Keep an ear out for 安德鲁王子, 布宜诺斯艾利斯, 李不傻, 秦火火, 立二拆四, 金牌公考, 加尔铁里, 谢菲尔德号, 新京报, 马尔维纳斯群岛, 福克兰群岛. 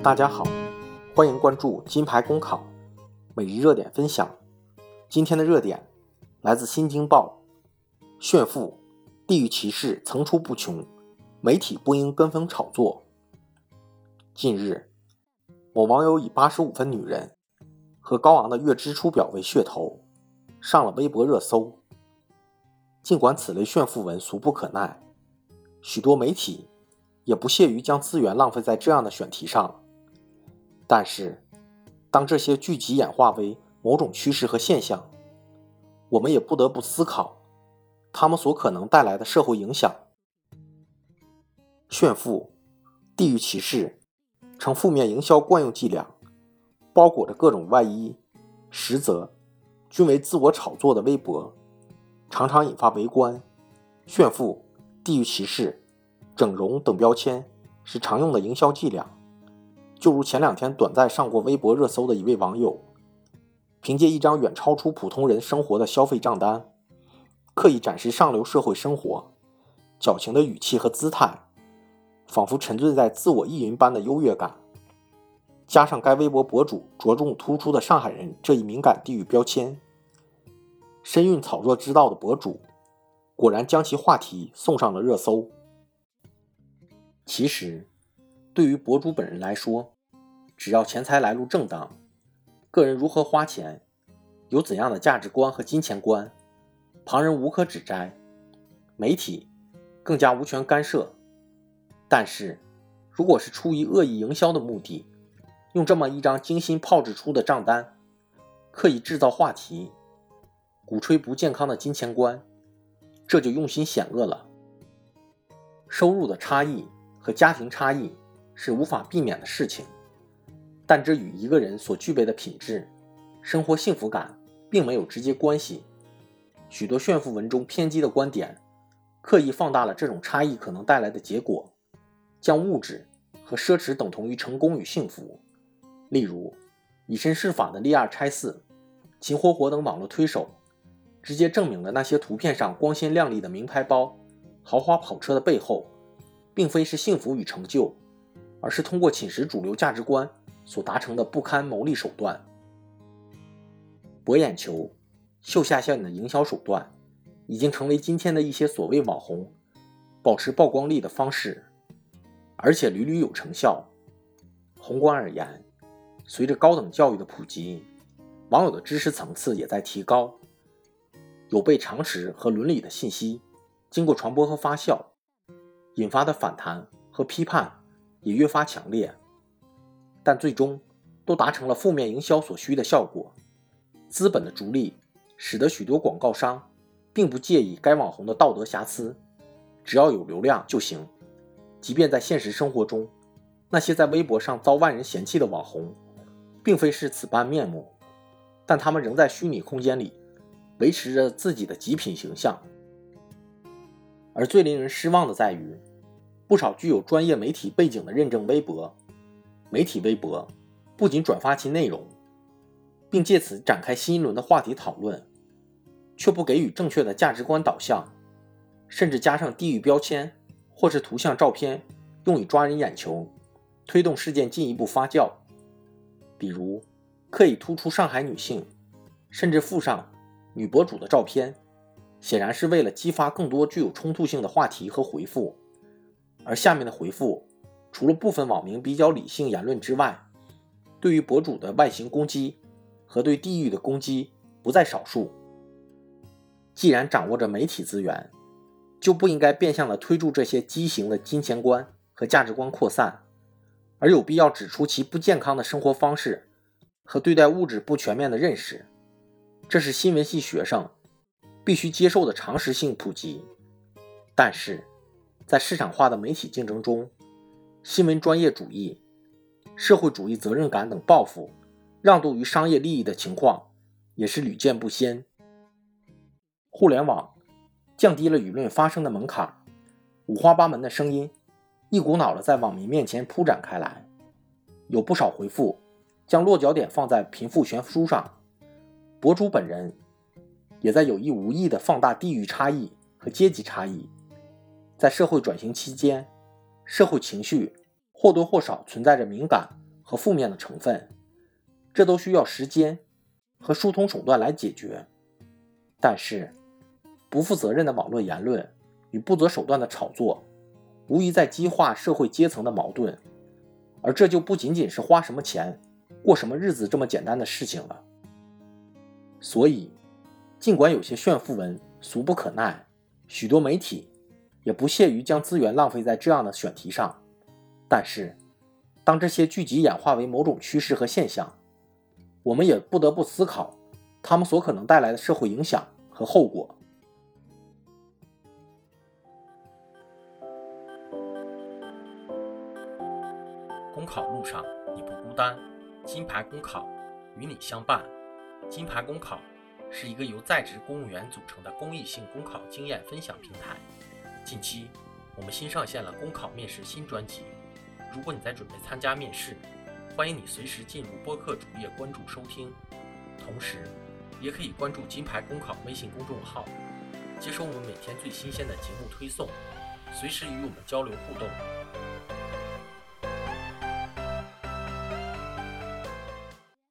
大家好，欢迎关注金牌公考每日热点分享。今天的热点来自新京报，炫富地域歧视层出不穷，媒体不应跟风炒作。近日，某网友以85分女人和高昂的月支出表为噱头，上了微博热搜。尽管此类炫富文俗不可耐，许多媒体也不屑于将资源浪费在这样的选题上，但是当这些聚集演化为某种趋势和现象，我们也不得不思考它们所可能带来的社会影响。炫富、地域歧视成负面营销惯用伎俩，包裹着各种外衣，实则均为自我炒作的微博，常常引发围观。炫富、地域歧视、整容等标签是常用的营销伎俩。就如前两天短暂上过微博热搜的一位网友，凭借一张远超出普通人生活的消费账单，刻意展示上流社会生活，矫情的语气和姿态，仿佛沉醉在自我意淫般的优越感。加上该微博博主着重突出的上海人这一敏感地域标签，深谚炒作之道的博主果然将其话题送上了热搜。其实对于博主本人来说，只要钱财来路正当，个人如何花钱，有怎样的价值观和金钱观，旁人无可指摘，媒体更加无权干涉。但是如果是出于恶意营销的目的，用这么一张精心炮制出的账单，刻意制造话题，鼓吹不健康的金钱观，这就用心险恶了。收入的差异和家庭差异是无法避免的事情，但这与一个人所具备的品质、生活幸福感并没有直接关系。许多炫富文中偏激的观点，刻意放大了这种差异可能带来的结果，将物质和奢侈等同于成功与幸福。例如，以身试法的立二拆四、秦火火等网络推手，直接证明了那些图片上光鲜亮丽的名牌包、豪华跑车的背后，并非是幸福与成就，而是通过侵蚀主流价值观所达成的不堪牟利手段。博眼球、秀下限的营销手段已经成为今天的一些所谓网红保持曝光率的方式，而且屡屡有成效。宏观而言，随着高等教育的普及，网友的知识层次也在提高，有悖常识和伦理的信息经过传播和发酵，引发的反弹和批判也越发强烈，但最终都达成了负面营销所需的效果。资本的逐利使得许多广告商并不介意该网红的道德瑕疵，只要有流量就行。即便在现实生活中，那些在微博上遭万人嫌弃的网红并非是此般面目，但他们仍在虚拟空间里维持着自己的极品形象。而最令人失望的在于，不少具有专业媒体背景的认证微博、媒体微博不仅转发其内容，并借此展开新一轮的话题讨论，却不给予正确的价值观导向，甚至加上地域标签或是图像照片用以抓人眼球，推动事件进一步发酵。比如刻意突出上海女性，甚至附上女博主的照片，显然是为了激发更多具有冲突性的话题和回复。而下面的回复，除了部分网民比较理性言论之外，对于博主的外形攻击和对地域的攻击不在少数。既然掌握着媒体资源，就不应该变相地推助这些畸形的金钱观和价值观扩散，而有必要指出其不健康的生活方式和对待物质不全面的认识。这是新闻系学生必须接受的常识性普及。但是在市场化的媒体竞争中，新闻专业主义、社会主义责任感等抱负让渡于商业利益的情况也是屡见不鲜。互联网降低了舆论发声的门槛，五花八门的声音一股脑地在网民面前铺展开来。有不少回复将落脚点放在贫富悬殊上，博主本人也在有意无意地放大地域差异和阶级差异。在社会转型期间，社会情绪或多或少存在着敏感和负面的成分，这都需要时间和疏通手段来解决。但是，不负责任的网络言论与不择手段的炒作，无疑在激化社会阶层的矛盾，而这就不仅仅是花什么钱、过什么日子这么简单的事情了。所以，尽管有些炫富文俗不可耐，许多媒体也不屑于将资源浪费在这样的选题上，但是，当这些聚集演化为某种趋势和现象，我们也不得不思考它们所可能带来的社会影响和后果。公考路上你不孤单，金牌公考与你相伴。金牌公考是一个由在职公务员组成的公益性公考经验分享平台。近期我们新上线了公考面试新专辑，如果你在准备参加面试，欢迎你随时进入播客主页关注收听，同时也可以关注金牌公考微信公众号，接收我们每天最新鲜的节目推送，随时与我们交流互动。